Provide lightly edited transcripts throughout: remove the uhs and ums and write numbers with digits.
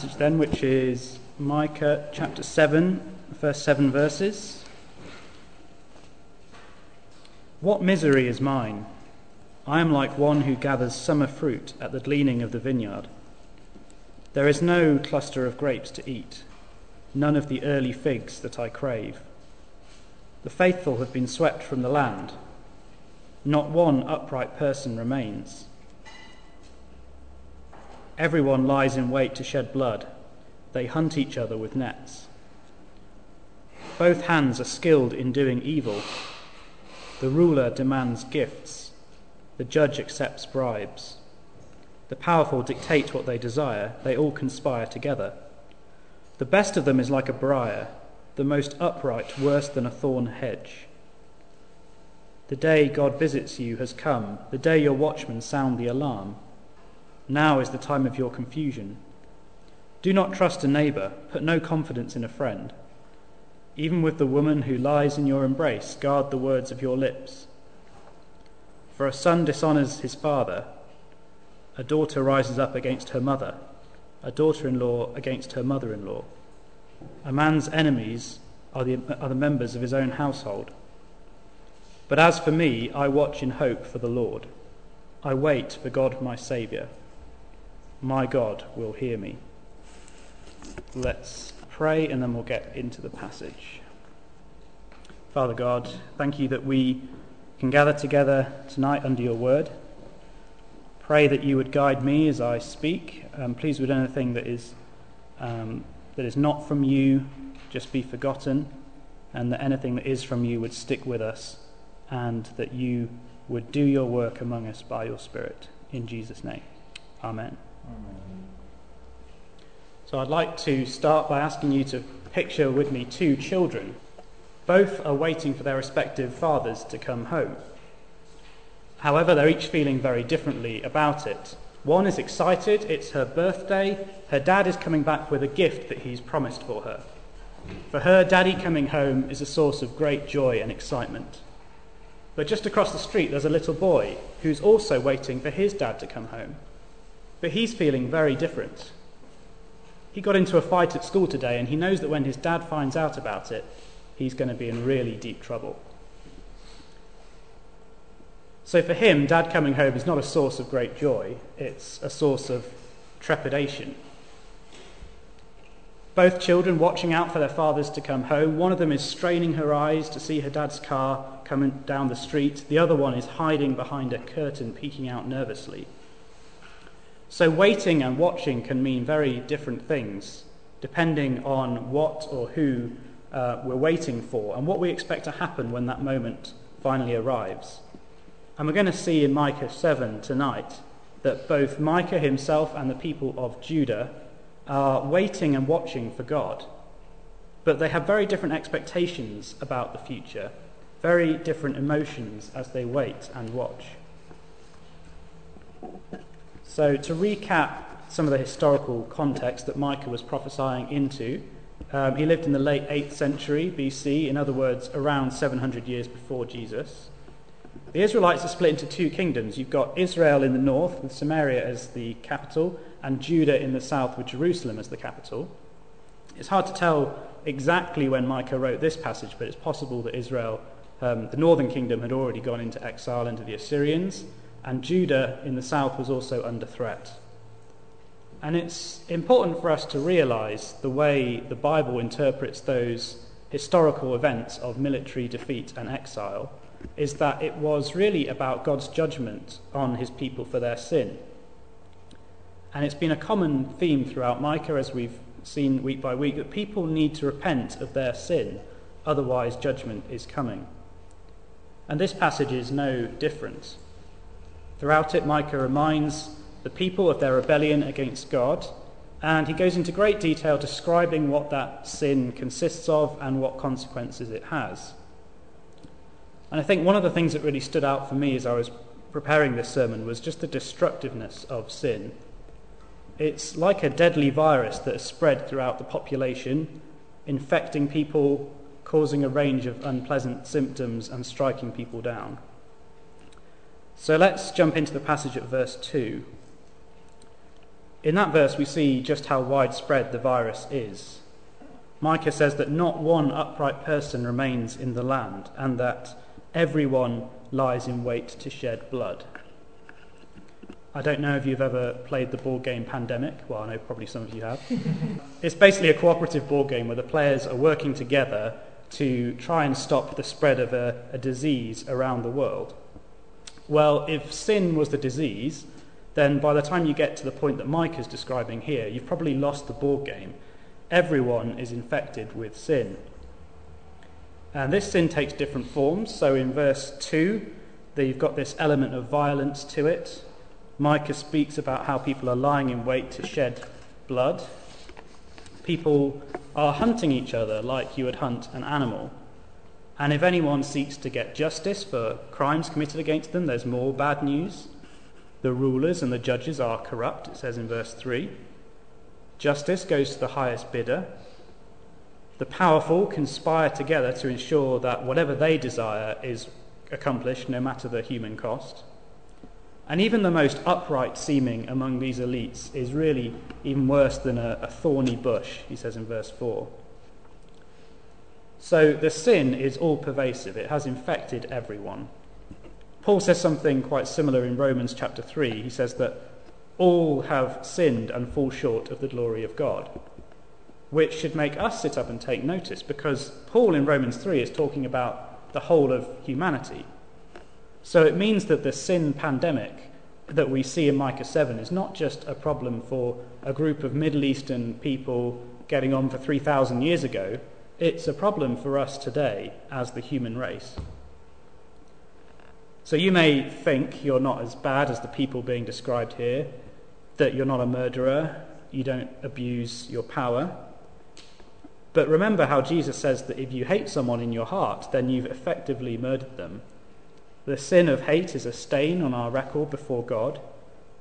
passage then, which is Micah chapter 7, the first 7 verses. What misery is mine? I am like one who gathers summer fruit at the gleaning of the vineyard. There is no cluster of grapes to eat, none of the early figs that I crave. The faithful have been swept from the land. Not one upright person remains. Everyone lies in wait to shed blood. They hunt each other with nets. Both hands are skilled in doing evil. The ruler demands gifts. The judge accepts bribes. The powerful dictate what they desire. They all conspire together. The best of them is like a briar, the most upright worse than a thorn hedge. The day God visits you has come, the day your watchmen sound the alarm. Now is the time of your confusion. Do not trust a neighbour, put no confidence in a friend. Even with the woman who lies in your embrace, guard the words of your lips. For a son dishonours his father, a daughter rises up against her mother, a daughter-in-law against her mother-in-law. A man's enemies are the members of his own household. But as for me, I watch in hope for the Lord. I wait for God my Saviour. My God will hear me. Let's pray and then we'll get into the passage. Father God, thank you that we can gather together tonight under your word. Pray that you would guide me as I speak. Please would anything that is not from you just be forgotten, and that anything that is from you would stick with us, and that you would do your work among us by your Spirit. In Jesus' name, amen. Amen. So I'd like to start by asking you to picture with me 2 children. Both are waiting for their respective fathers to come home. However, they're each feeling very differently about it. One is excited, it's her birthday, her dad is coming back with a gift that he's promised for her. For her, daddy coming home is a source of great joy and excitement. But just across the street there's a little boy who's also waiting for his dad to come home. But he's feeling very different. He got into a fight at school today, and he knows that when his dad finds out about it, he's going to be in really deep trouble. So for him, dad coming home is not a source of great joy, it's a source of trepidation. Both children watching out for their fathers to come home. One of them is straining her eyes to see her dad's car coming down the street. The other one is hiding behind a curtain, peeking out nervously. So waiting and watching can mean very different things, depending on what or who we're waiting for and what we expect to happen when that moment finally arrives. And we're going to see in Micah 7 tonight that both Micah himself and the people of Judah are waiting and watching for God. But they have very different expectations about the future, very different emotions as they wait and watch. So to recap some of the historical context that Micah was prophesying into, he lived in the late 8th century BC, in other words, around 700 years before Jesus. The Israelites are split into 2 kingdoms. You've got Israel in the north with Samaria as the capital, and Judah in the south with Jerusalem as the capital. It's hard to tell exactly when Micah wrote this passage, but it's possible that Israel, the northern kingdom, had already gone into exile under the Assyrians, and Judah in the south was also under threat. And it's important for us to realise the way the Bible interprets those historical events of military defeat and exile is that it was really about God's judgment on his people for their sin. And it's been a common theme throughout Micah, as we've seen week by week, that people need to repent of their sin, otherwise judgment is coming. And this passage is no different. Throughout it, Micah reminds the people of their rebellion against God, and he goes into great detail describing what that sin consists of and what consequences it has. And I think one of the things that really stood out for me as I was preparing this sermon was just the destructiveness of sin. It's like a deadly virus that is spread throughout the population, infecting people, causing a range of unpleasant symptoms and striking people down. So let's jump into the passage at verse 2. In that verse we see just how widespread the virus is. Micah says that not one upright person remains in the land, and that everyone lies in wait to shed blood. I don't know if you've ever played the board game Pandemic. Well, I know probably some of you have. It's basically a cooperative board game where the players are working together to try and stop the spread of a disease around the world. Well, if sin was the disease, then by the time you get to the point that Mike is describing here, you've probably lost the board game. Everyone is infected with sin. And this sin takes different forms. So in verse 2, you've got this element of violence to it. Micah speaks about how people are lying in wait to shed blood. People are hunting each other like you would hunt an animal. And if anyone seeks to get justice for crimes committed against them, there's more bad news. The rulers and the judges are corrupt, it says in verse 3. Justice goes to the highest bidder. The powerful conspire together to ensure that whatever they desire is accomplished, no matter the human cost. And even the most upright seeming among these elites is really even worse than a thorny bush, he says in verse 4. So the sin is all pervasive. It has infected everyone. Paul says something quite similar in Romans chapter 3. He says that all have sinned and fall short of the glory of God, which should make us sit up and take notice, because Paul in Romans 3 is talking about the whole of humanity. So it means that the sin pandemic that we see in Micah 7 is not just a problem for a group of Middle Eastern people getting on for 3,000 years ago. It's a problem for us today as the human race. So you may think you're not as bad as the people being described here, that you're not a murderer, you don't abuse your power. But remember how Jesus says that if you hate someone in your heart, then you've effectively murdered them. The sin of hate is a stain on our record before God,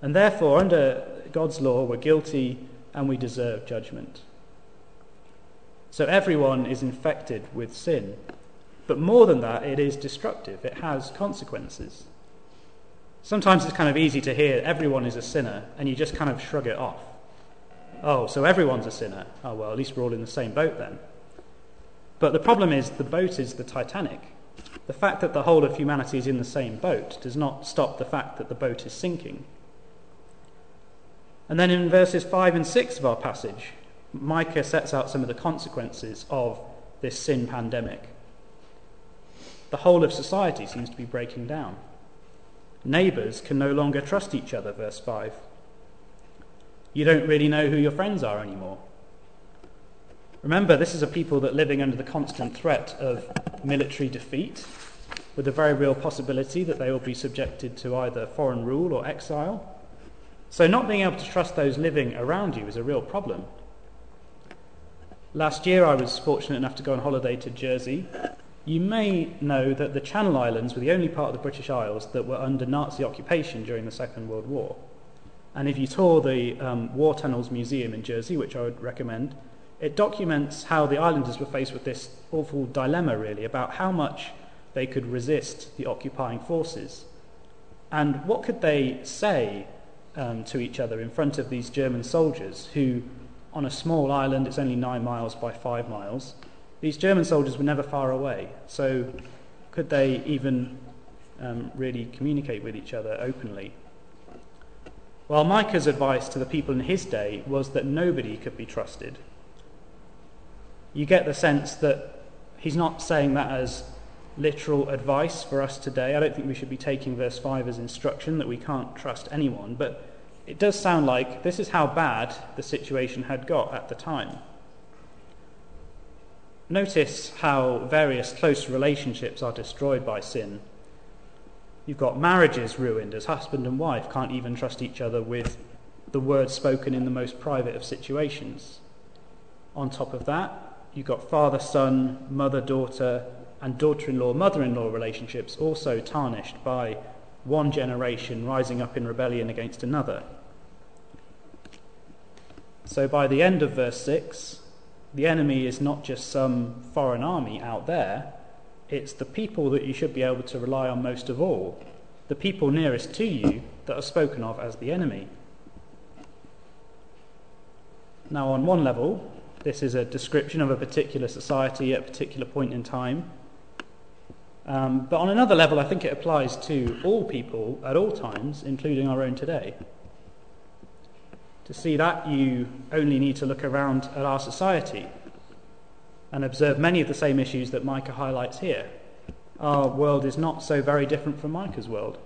and therefore, under God's law, we're guilty and we deserve judgment. So everyone is infected with sin. But more than that, it is destructive. It has consequences. Sometimes it's kind of easy to hear everyone is a sinner, and you just kind of shrug it off. Oh, so everyone's a sinner. Oh, well, at least we're all in the same boat then. But the problem is the boat is the Titanic. The fact that the whole of humanity is in the same boat does not stop the fact that the boat is sinking. And then in verses 5 and 6 of our passage, Micah sets out some of the consequences of this sin pandemic. The whole of society seems to be breaking down. Neighbours can no longer trust each other, verse 5. You don't really know who your friends are anymore. Remember, this is a people that are living under the constant threat of military defeat, with the very real possibility that they will be subjected to either foreign rule or exile. So not being able to trust those living around you is a real problem. Last year I was fortunate enough to go on holiday to Jersey. You may know that the Channel Islands were the only part of the British Isles that were under Nazi occupation during the Second World War. And if you tour the War Tunnels Museum in Jersey, which I would recommend, it documents how the islanders were faced with this awful dilemma, really, about how much they could resist the occupying forces. And what could they say to each other in front of these German soldiers who, on a small island, it's only 9 miles by 5 miles. These German soldiers were never far away, so could they even really communicate with each other openly? Well, Micah's advice to the people in his day was that nobody could be trusted. You get the sense that he's not saying that as literal advice for us today. I don't think we should be taking verse 5 as instruction that we can't trust anyone, but it does sound like this is how bad the situation had got at the time. Notice how various close relationships are destroyed by sin. You've got marriages ruined as husband and wife can't even trust each other with the words spoken in the most private of situations. On top of that, you've got father-son, mother-daughter, and daughter-in-law, mother-in-law relationships also tarnished by one generation rising up in rebellion against another. So by the end of verse 6, the enemy is not just some foreign army out there, it's the people that you should be able to rely on most of all, the people nearest to you that are spoken of as the enemy. Now, on one level, this is a description of a particular society at a particular point in time. But on another level, I think it applies to all people at all times, including our own today. To see that, you only need to look around at our society and observe many of the same issues that Micah highlights here. Our world is not so very different from Micah's world.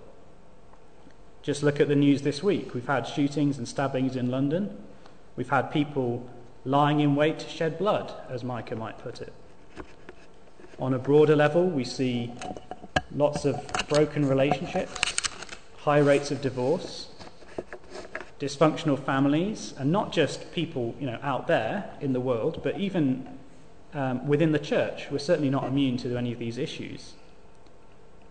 Just look at the news this week. We've had shootings and stabbings in London. We've had people lying in wait to shed blood, as Micah might put it. On a broader level, we see lots of broken relationships, high rates of divorce, dysfunctional families, and not just people, out there in the world, but even within the church. We're certainly not immune to any of these issues.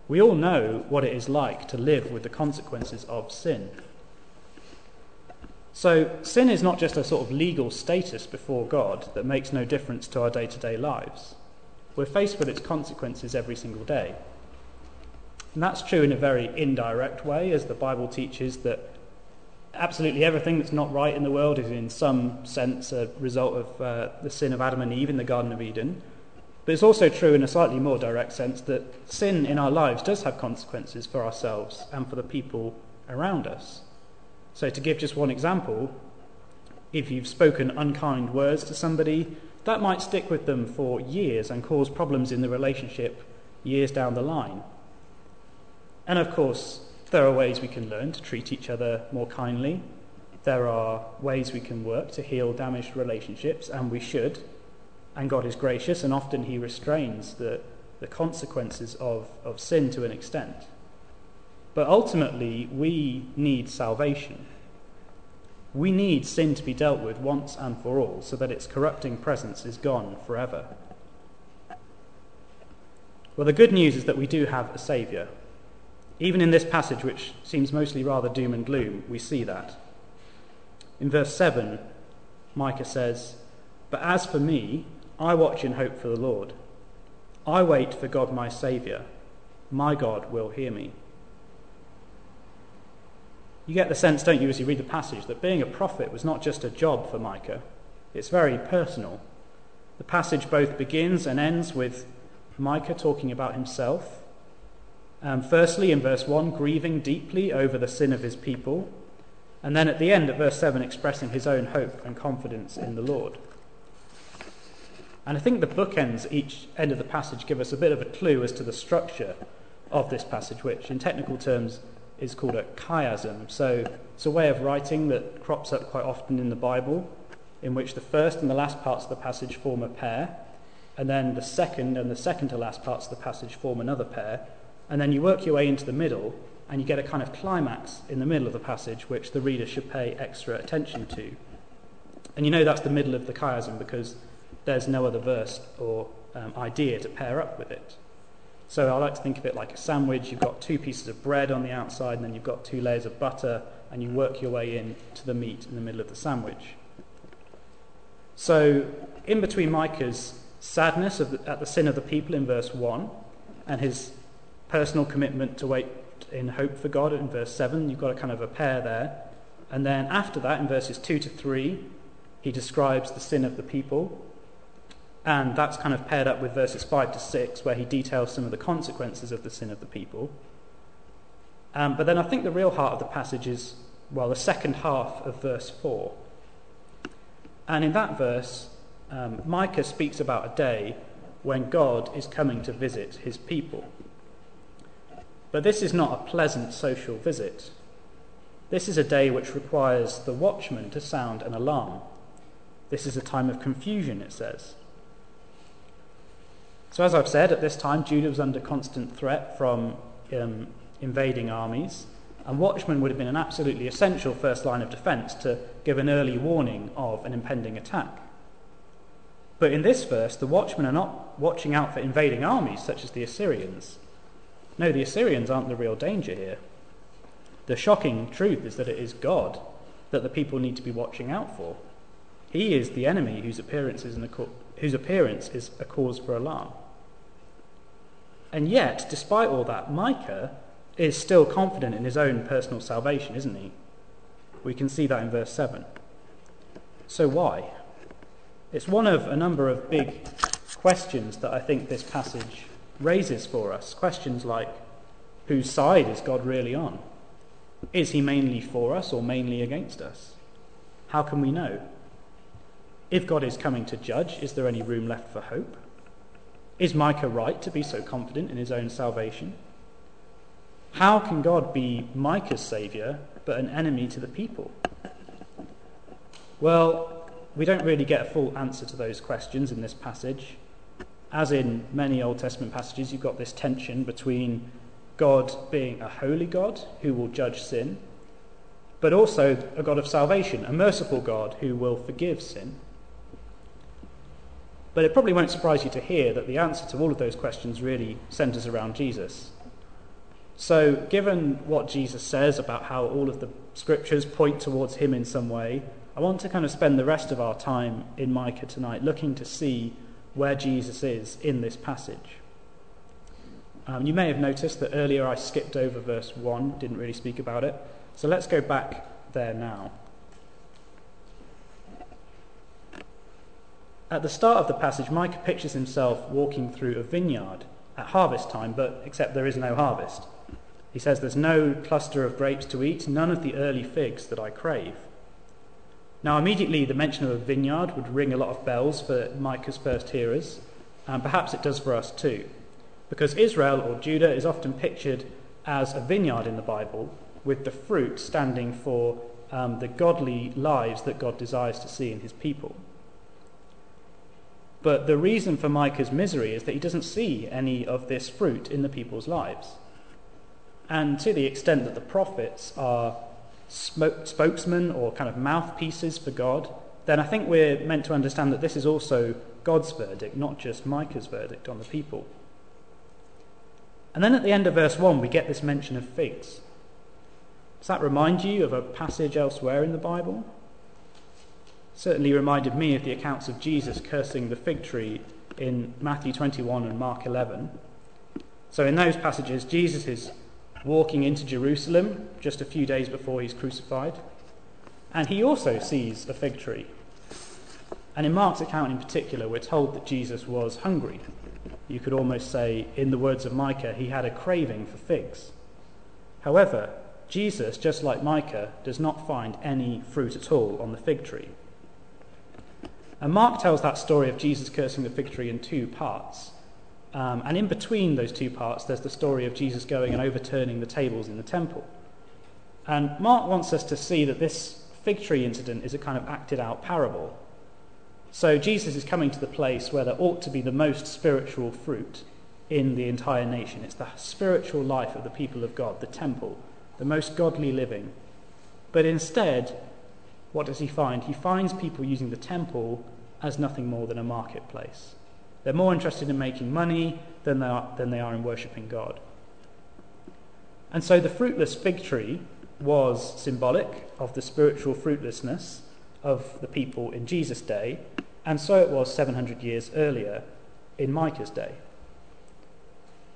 We all know what it is like to live with the consequences of sin. So sin is not just a sort of legal status before God that makes no difference to our day-to-day lives. We're faced with its consequences every single day. And that's true in a very indirect way, as the Bible teaches that absolutely everything that's not right in the world is in some sense a result of the sin of Adam and Eve in the Garden of Eden. But it's also true in a slightly more direct sense that sin in our lives does have consequences for ourselves and for the people around us. So to give just one example, if you've spoken unkind words to somebody, that might stick with them for years and cause problems in the relationship years down the line. And of course, there are ways we can learn to treat each other more kindly. There are ways we can work to heal damaged relationships, and we should. And God is gracious, and often he restrains the consequences of sin to an extent. But ultimately, we need salvation. We need sin to be dealt with once and for all, so that its corrupting presence is gone forever. Well, the good news is that we do have a Saviour. Even in this passage, which seems mostly rather doom and gloom, we see that. In verse 7, Micah says, "But as for me, I watch and hope for the Lord. I wait for God my Saviour. My God will hear me." You get the sense, don't you, as you read the passage, that being a prophet was not just a job for Micah. It's very personal. The passage both begins and ends with Micah talking about himself. Firstly, in verse 1, grieving deeply over the sin of his people. And then at the end, at verse 7, expressing his own hope and confidence in the Lord. And I think the bookends, each end of the passage, give us a bit of a clue as to the structure of this passage, which in technical terms is called a chiasm. So it's a way of writing that crops up quite often in the Bible, in which the first and the last parts of the passage form a pair, and then the second and the second to last parts of the passage form another pair, and then you work your way into the middle, and you get a kind of climax in the middle of the passage, which the reader should pay extra attention to. And you know that's the middle of the chiasm because there's no other verse or idea to pair up with it. So I like to think of it like a sandwich. You've got two pieces of bread on the outside, and then you've got two layers of butter, and you work your way in to the meat in the middle of the sandwich. So in between Micah's sadness at the sin of the people in verse 1 and his personal commitment to wait in hope for God in verse 7, you've got a kind of a pair there. And then after that, in verses 2 to 3, he describes the sin of the people. And that's kind of paired up with verses 5 to 6, where he details some of the consequences of the sin of the people. But then I think the real heart of the passage is, well, the second half of verse 4. And in that verse, Micah speaks about a day when God is coming to visit his people. But this is not a pleasant social visit. This is a day which requires the watchman to sound an alarm. This is a time of confusion, it says. So as I've said, at this time, Judah was under constant threat from invading armies, and watchmen would have been an absolutely essential first line of defence to give an early warning of an impending attack. But in this verse, the watchmen are not watching out for invading armies such as the Assyrians. No, the Assyrians aren't the real danger here. The shocking truth is that it is God that the people need to be watching out for. He is the enemy whose appearance is a cause for alarm. And yet, despite all that, Micah is still confident in his own personal salvation, isn't he? We can see that in verse 7. So why? It's one of a number of big questions that I think this passage raises for us. Questions like, whose side is God really on? Is he mainly for us or mainly against us? How can we know? If God is coming to judge, is there any room left for hope? Is Micah right to be so confident in his own salvation? How can God be Micah's saviour but an enemy to the people? Well, we don't really get a full answer to those questions in this passage. As in many Old Testament passages, you've got this tension between God being a holy God who will judge sin, but also a God of salvation, a merciful God who will forgive sin. But it probably won't surprise you to hear that the answer to all of those questions really centres around Jesus. So given what Jesus says about how all of the scriptures point towards him in some way, I want to kind of spend the rest of our time in Micah tonight looking to see where Jesus is in this passage. You may have noticed that earlier I skipped over verse 1, didn't really speak about it. So let's go back there now. At the start of the passage, Micah pictures himself walking through a vineyard at harvest time, but except there is no harvest. He says, there's no cluster of grapes to eat, none of the early figs that I crave. Now immediately the mention of a vineyard would ring a lot of bells for Micah's first hearers, and perhaps it does for us too. Because Israel or Judah is often pictured as a vineyard in the Bible, with the fruit standing for the godly lives that God desires to see in his people. But the reason for Micah's misery is that he doesn't see any of this fruit in the people's lives. And to the extent that the prophets are spokesmen or kind of mouthpieces for God, then I think we're meant to understand that this is also God's verdict, not just Micah's verdict on the people. And then at the end of verse 1, we get this mention of figs. Does that remind you of a passage elsewhere in the Bible? It certainly reminded me of the accounts of Jesus cursing the fig tree in Matthew 21 and Mark 11. So in those passages, Jesus is walking into Jerusalem just a few days before he's crucified, and he also sees a fig tree. And in Mark's account in particular, we're told that Jesus was hungry. You could almost say, in the words of Micah, he had a craving for figs. However, Jesus, just like Micah, does not find any fruit at all on the fig tree. And Mark tells that story of Jesus cursing the fig tree in two parts. And in between those two parts, there's the story of Jesus going and overturning the tables in the temple. And Mark wants us to see that this fig tree incident is a kind of acted out parable. So Jesus is coming to the place where there ought to be the most spiritual fruit in the entire nation. It's the spiritual life of the people of God, the temple, the most godly living. But instead, what does he find? He finds people using the temple as nothing more than a marketplace. They're more interested in making money than they are in worshipping God. And so the fruitless fig tree was symbolic of the spiritual fruitlessness of the people in Jesus' day, and so it was 700 years earlier in Micah's day.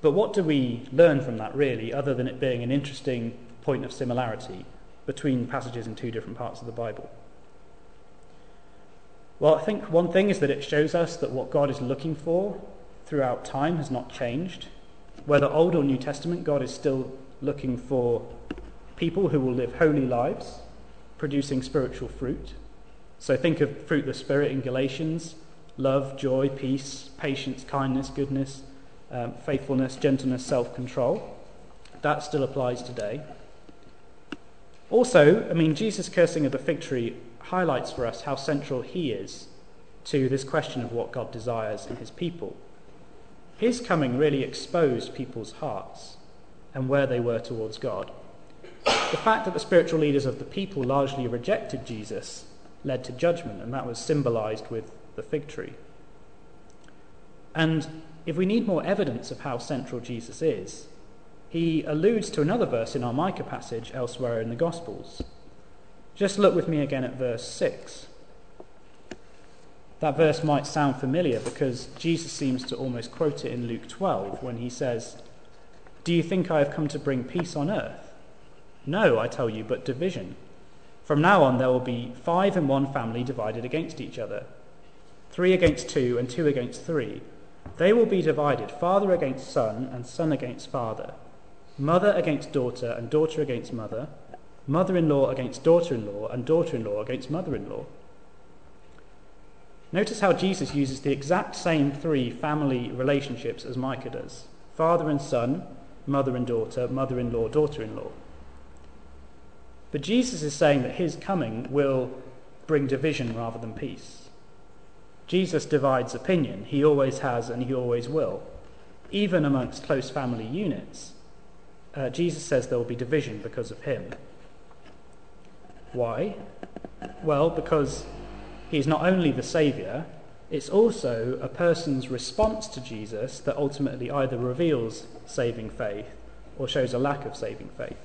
But what do we learn from that really, other than it being an interesting point of similarity between passages in two different parts of the Bible? Well, I think one thing is that it shows us that what God is looking for throughout time has not changed. Whether Old or New Testament, God is still looking for people who will live holy lives, producing spiritual fruit. So think of fruit of the Spirit in Galatians: love, joy, peace, patience, kindness, goodness, faithfulness, gentleness, self-control. That still applies today. Also, Jesus' cursing of the fig tree highlights for us how central he is to this question of what God desires in his people. His coming really exposed people's hearts and where they were towards God. The fact that the spiritual leaders of the people largely rejected Jesus led to judgment, and that was symbolized with the fig tree. And if we need more evidence of how central Jesus is, he alludes to another verse in our Micah passage elsewhere in the Gospels. Just look with me again at verse 6. That verse might sound familiar because Jesus seems to almost quote it in Luke 12 when he says, "Do you think I have come to bring peace on earth? No, I tell you, but division. From now on, there will be 5 in one family divided against each other, 3 against 2 and 2 against 3. They will be divided, father against son and son against father, mother against daughter and daughter against mother, mother-in-law against daughter-in-law and daughter-in-law against mother-in-law." Notice how Jesus uses the exact same 3 family relationships as Micah does: father and son, mother and daughter, mother-in-law, daughter-in-law. But Jesus is saying that his coming will bring division rather than peace. Jesus divides opinion. He always has and he always will. Even amongst close family units, Jesus says there will be division because of him. Why? Well, because he is not only the Saviour, it's also a person's response to Jesus that ultimately either reveals saving faith or shows a lack of saving faith.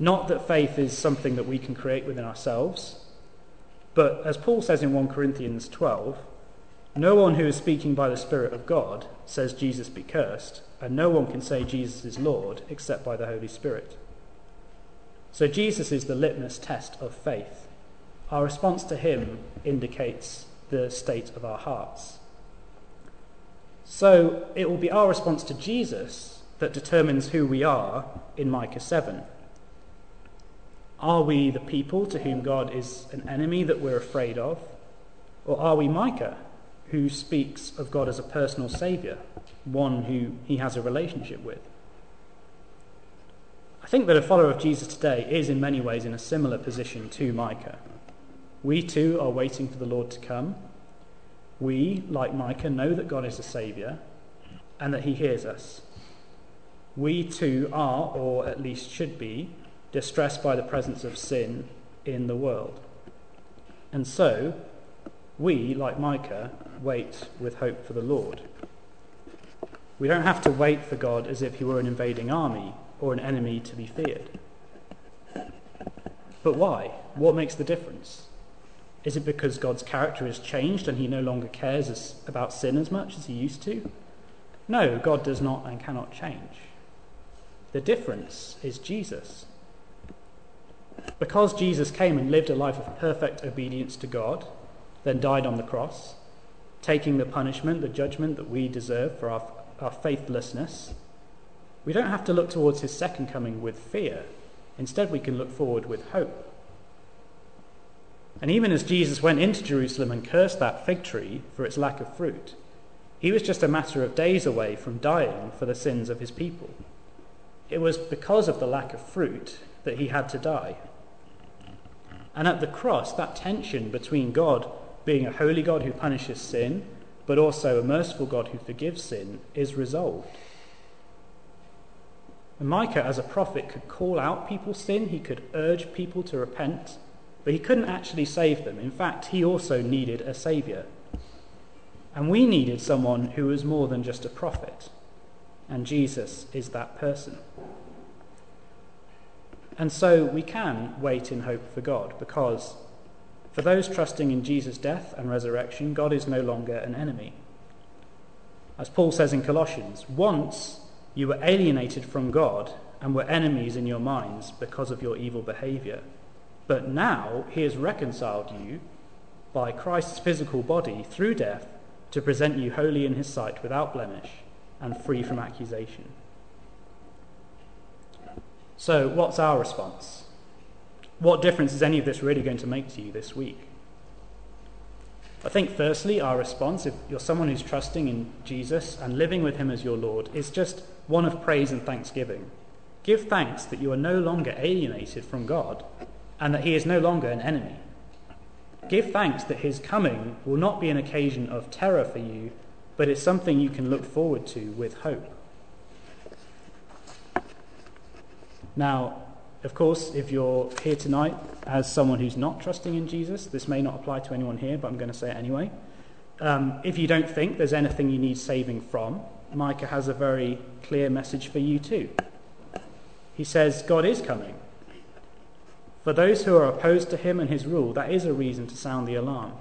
Not that faith is something that we can create within ourselves, but as Paul says in 1 Corinthians 12, "No one who is speaking by the Spirit of God says Jesus be cursed, and no one can say Jesus is Lord except by the Holy Spirit." So Jesus is the litmus test of faith. Our response to him indicates the state of our hearts. So it will be our response to Jesus that determines who we are in Micah 7. Are we the people to whom God is an enemy that we're afraid of? Or are we Micah, who speaks of God as a personal saviour, one who he has a relationship with? I think that a follower of Jesus today is in many ways in a similar position to Micah. We too are waiting for the Lord to come. We, like Micah, know that God is a saviour and that he hears us. We too are, or at least should be, distressed by the presence of sin in the world. And so, we, like Micah, wait with hope for the Lord. We don't have to wait for God as if he were an invading army or an enemy to be feared. But why? What makes the difference? Is it because God's character has changed and he no longer cares about sin as much as he used to? No, God does not and cannot change. The difference is Jesus. Because Jesus came and lived a life of perfect obedience to God, then died on the cross, taking the punishment, the judgment that we deserve for our faithlessness, we don't have to look towards his second coming with fear. Instead, we can look forward with hope. And even as Jesus went into Jerusalem and cursed that fig tree for its lack of fruit, he was just a matter of days away from dying for the sins of his people. It was because of the lack of fruit that he had to die. And at the cross, that tension between God being a holy God who punishes sin, but also a merciful God who forgives sin, is resolved. And Micah, as a prophet, could call out people's sin, he could urge people to repent, but he couldn't actually save them. In fact, he also needed a saviour. And we needed someone who was more than just a prophet. And Jesus is that person. And so we can wait in hope for God, because for those trusting in Jesus' death and resurrection, God is no longer an enemy. As Paul says in Colossians, "Once you were alienated from God and were enemies in your minds because of your evil behaviour. But now he has reconciled you by Christ's physical body through death to present you holy in his sight without blemish and free from accusation." So what's our response? What difference is any of this really going to make to you this week? I think firstly, our response, if you're someone who's trusting in Jesus and living with him as your Lord, is just one of praise and thanksgiving. Give thanks that you are no longer alienated from God and that he is no longer an enemy. Give thanks that his coming will not be an occasion of terror for you, but it's something you can look forward to with hope. Now, of course, if you're here tonight as someone who's not trusting in Jesus, this may not apply to anyone here, but I'm going to say it anyway. If you don't think there's anything you need saving from, Micah has a very clear message for you too. He says, God is coming. For those who are opposed to him and his rule, that is a reason to sound the alarm.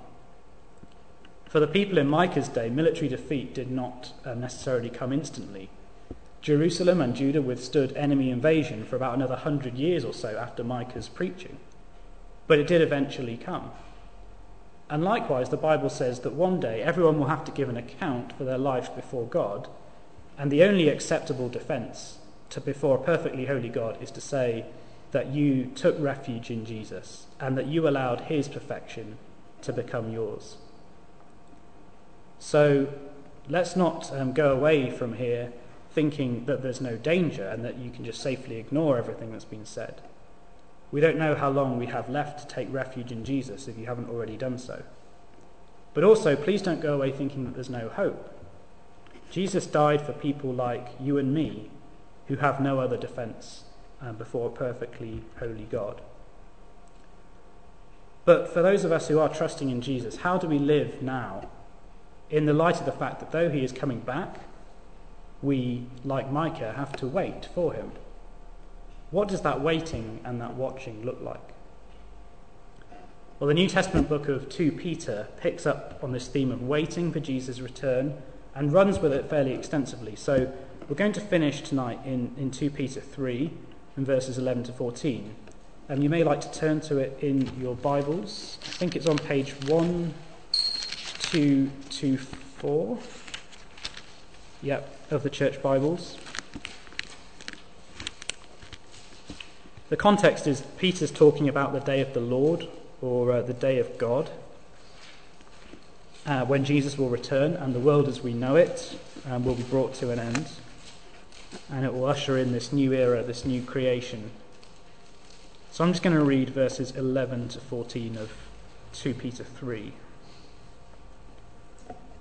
For the people in Micah's day, military defeat did not necessarily come instantly. Jerusalem and Judah withstood enemy invasion for about another 100 years or so after Micah's preaching. But it did eventually come. And likewise, the Bible says that one day everyone will have to give an account for their life before God, and the only acceptable defence to before a perfectly holy God is to say that you took refuge in Jesus and that you allowed his perfection to become yours. So let's not go away from here thinking that there's no danger and that you can just safely ignore everything that's been said. We don't know how long we have left to take refuge in Jesus if you haven't already done so. But also, please don't go away thinking that there's no hope. Jesus died for people like you and me who have no other defence before a perfectly holy God. But for those of us who are trusting in Jesus, how do we live now in the light of the fact that though he is coming back, we, like Micah, have to wait for him? What does that waiting and that watching look like? Well, the New Testament book of 2 Peter picks up on this theme of waiting for Jesus' return and runs with it fairly extensively. So we're going to finish tonight in 2 Peter 3 and verses 11 to 14. And you may like to turn to it in your Bibles. I think it's on page 1224 of the Church Bibles. The context is Peter's talking about the day of the Lord, or the day of God, when Jesus will return and the world as we know it will be brought to an end, and it will usher in this new era, this new creation. So I'm just going to read verses 11 to 14 of 2 Peter 3.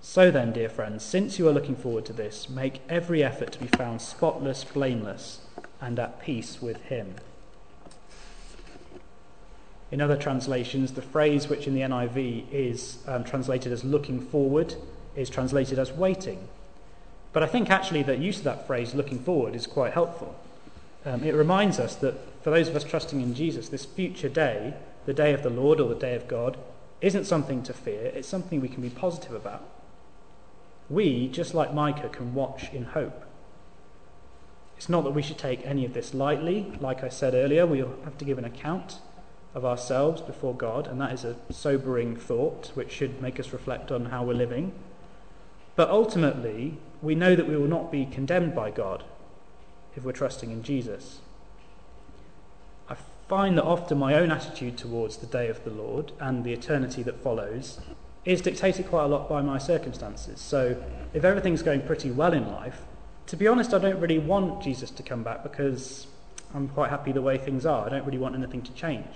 So then, dear friends, since you are looking forward to this, make every effort to be found spotless, blameless, and at peace with him. In other translations, the phrase which in the NIV is translated as looking forward is translated as waiting. But I think actually that use of that phrase, looking forward, is quite helpful. It reminds us that for those of us trusting in Jesus, this future day, the day of the Lord or the day of God, isn't something to fear, it's something we can be positive about. We, just like Micah, can watch in hope. It's not that we should take any of this lightly. Like I said earlier, we have to give an account of ourselves before God, and that is a sobering thought which should make us reflect on how we're living. But ultimately, we know that we will not be condemned by God if we're trusting in Jesus. I find that often my own attitude towards the day of the Lord and the eternity that follows is dictated quite a lot by my circumstances. So if everything's going pretty well in life, to be honest, I don't really want Jesus to come back because I'm quite happy the way things are. I don't really want anything to change.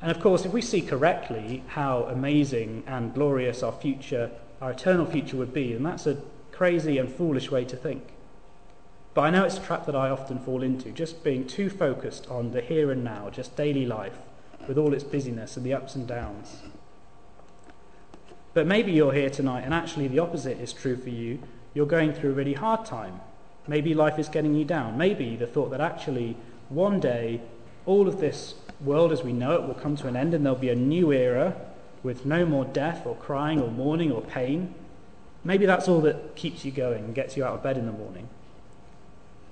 And of course, if we see correctly how amazing and glorious our future, our eternal future would be, then that's a crazy and foolish way to think. But I know it's a trap that I often fall into, just being too focused on the here and now, just daily life, with all its busyness and the ups and downs. But maybe you're here tonight and actually the opposite is true for you. You're going through a really hard time. Maybe life is getting you down. Maybe the thought that actually one day all of this world as we know it will come to an end and there'll be a new era with no more death or crying or mourning or pain. Maybe that's all that keeps you going and gets you out of bed in the morning.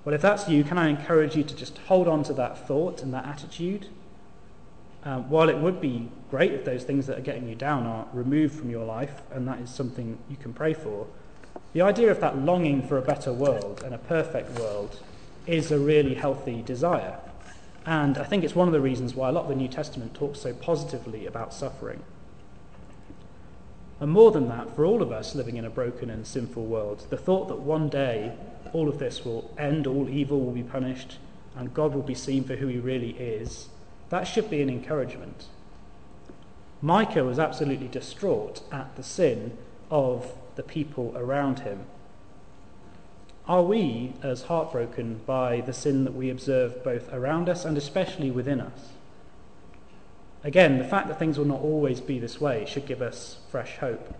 Well, if that's you, can I encourage you to just hold on to that thought and that attitude? While it would be great if those things that are getting you down are removed from your life, and that is something you can pray for, the idea of that longing for a better world and a perfect world is a really healthy desire. And I think it's one of the reasons why a lot of the New Testament talks so positively about suffering. And more than that, for all of us living in a broken and sinful world, the thought that one day all of this will end, all evil will be punished, and God will be seen for who he really is, that should be an encouragement. Micah was absolutely distraught at the sin of the people around him. Are we as heartbroken by the sin that we observe both around us and especially within us? Again, the fact that things will not always be this way should give us fresh hope.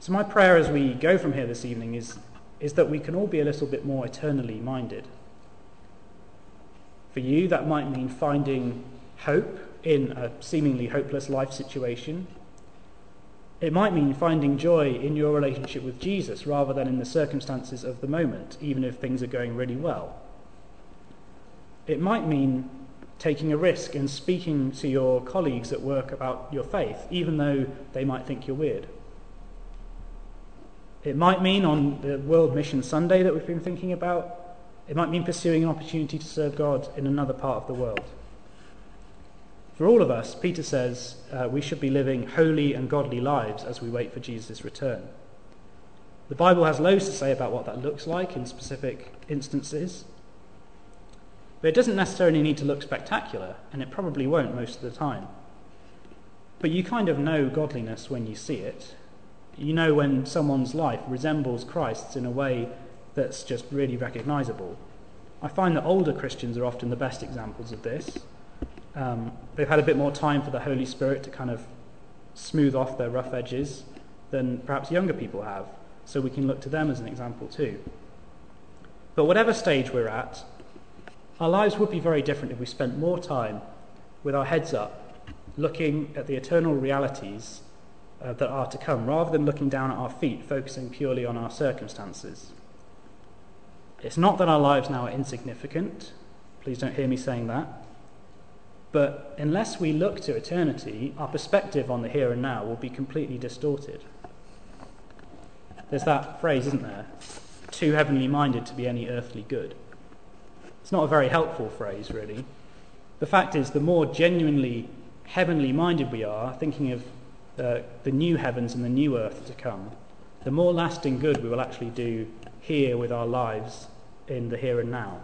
So my prayer as we go from here this evening is that we can all be a little bit more eternally minded. For you, that might mean finding hope in a seemingly hopeless life situation. It might mean finding joy in your relationship with Jesus rather than in the circumstances of the moment, even if things are going really well. It might mean taking a risk and speaking to your colleagues at work about your faith, even though they might think you're weird. It might mean, on the World Mission Sunday that we've been thinking about, it might mean pursuing an opportunity to serve God in another part of the world. For all of us, Peter says, we should be living holy and godly lives as we wait for Jesus' return. The Bible has loads to say about what that looks like in specific instances, but it doesn't necessarily need to look spectacular, and it probably won't most of the time. But you kind of know godliness when you see it. You know when someone's life resembles Christ's in a way that's just really recognisable. I find that older Christians are often the best examples of this. They've had a bit more time for the Holy Spirit to kind of smooth off their rough edges than perhaps younger people have, so we can look to them as an example too. But whatever stage we're at, our lives would be very different if we spent more time with our heads up, looking at the eternal realities that are to come, rather than looking down at our feet, focusing purely on our circumstances. It's not that our lives now are insignificant, please don't hear me saying that, but unless we look to eternity, our perspective on the here and now will be completely distorted. There's that phrase, isn't there? Too heavenly minded to be any earthly good. It's not a very helpful phrase, really. The fact is, the more genuinely heavenly minded we are, thinking of the new heavens and the new earth to come, the more lasting good we will actually do here with our lives in the here and now.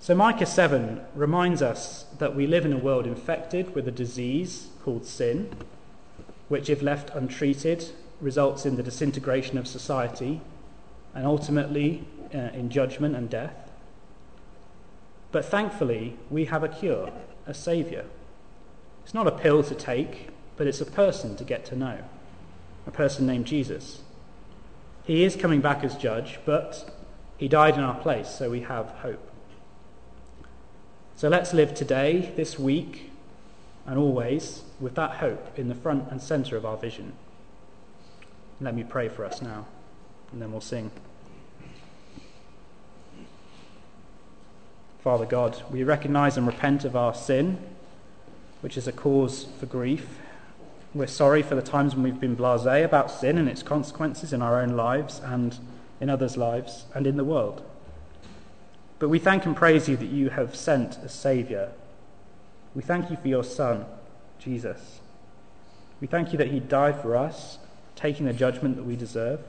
So Micah 7 reminds us that we live in a world infected with a disease called sin, which if left untreated results in the disintegration of society and ultimately in judgment and death. But thankfully we have a cure, a saviour. It's not a pill to take, but it's a person to get to know, a person named Jesus. He is coming back as judge, but he died in our place, so we have hope. So let's live today, this week, and always with that hope in the front and centre of our vision. Let me pray for us now, and then we'll sing. Father God, we recognise and repent of our sin, which is a cause for grief. We're sorry for the times when we've been blasé about sin and its consequences in our own lives and in others' lives and in the world. But we thank and praise you that you have sent a Saviour. We thank you for your Son, Jesus. We thank you that he died for us, taking the judgment that we deserve,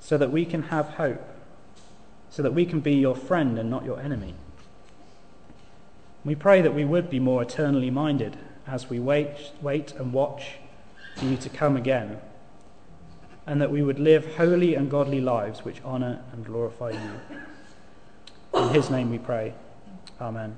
so that we can have hope, so that we can be your friend and not your enemy. We pray that we would be more eternally minded as we wait and watch for you to come again, and that we would live holy and godly lives which honour and glorify you. In his name we pray. Amen.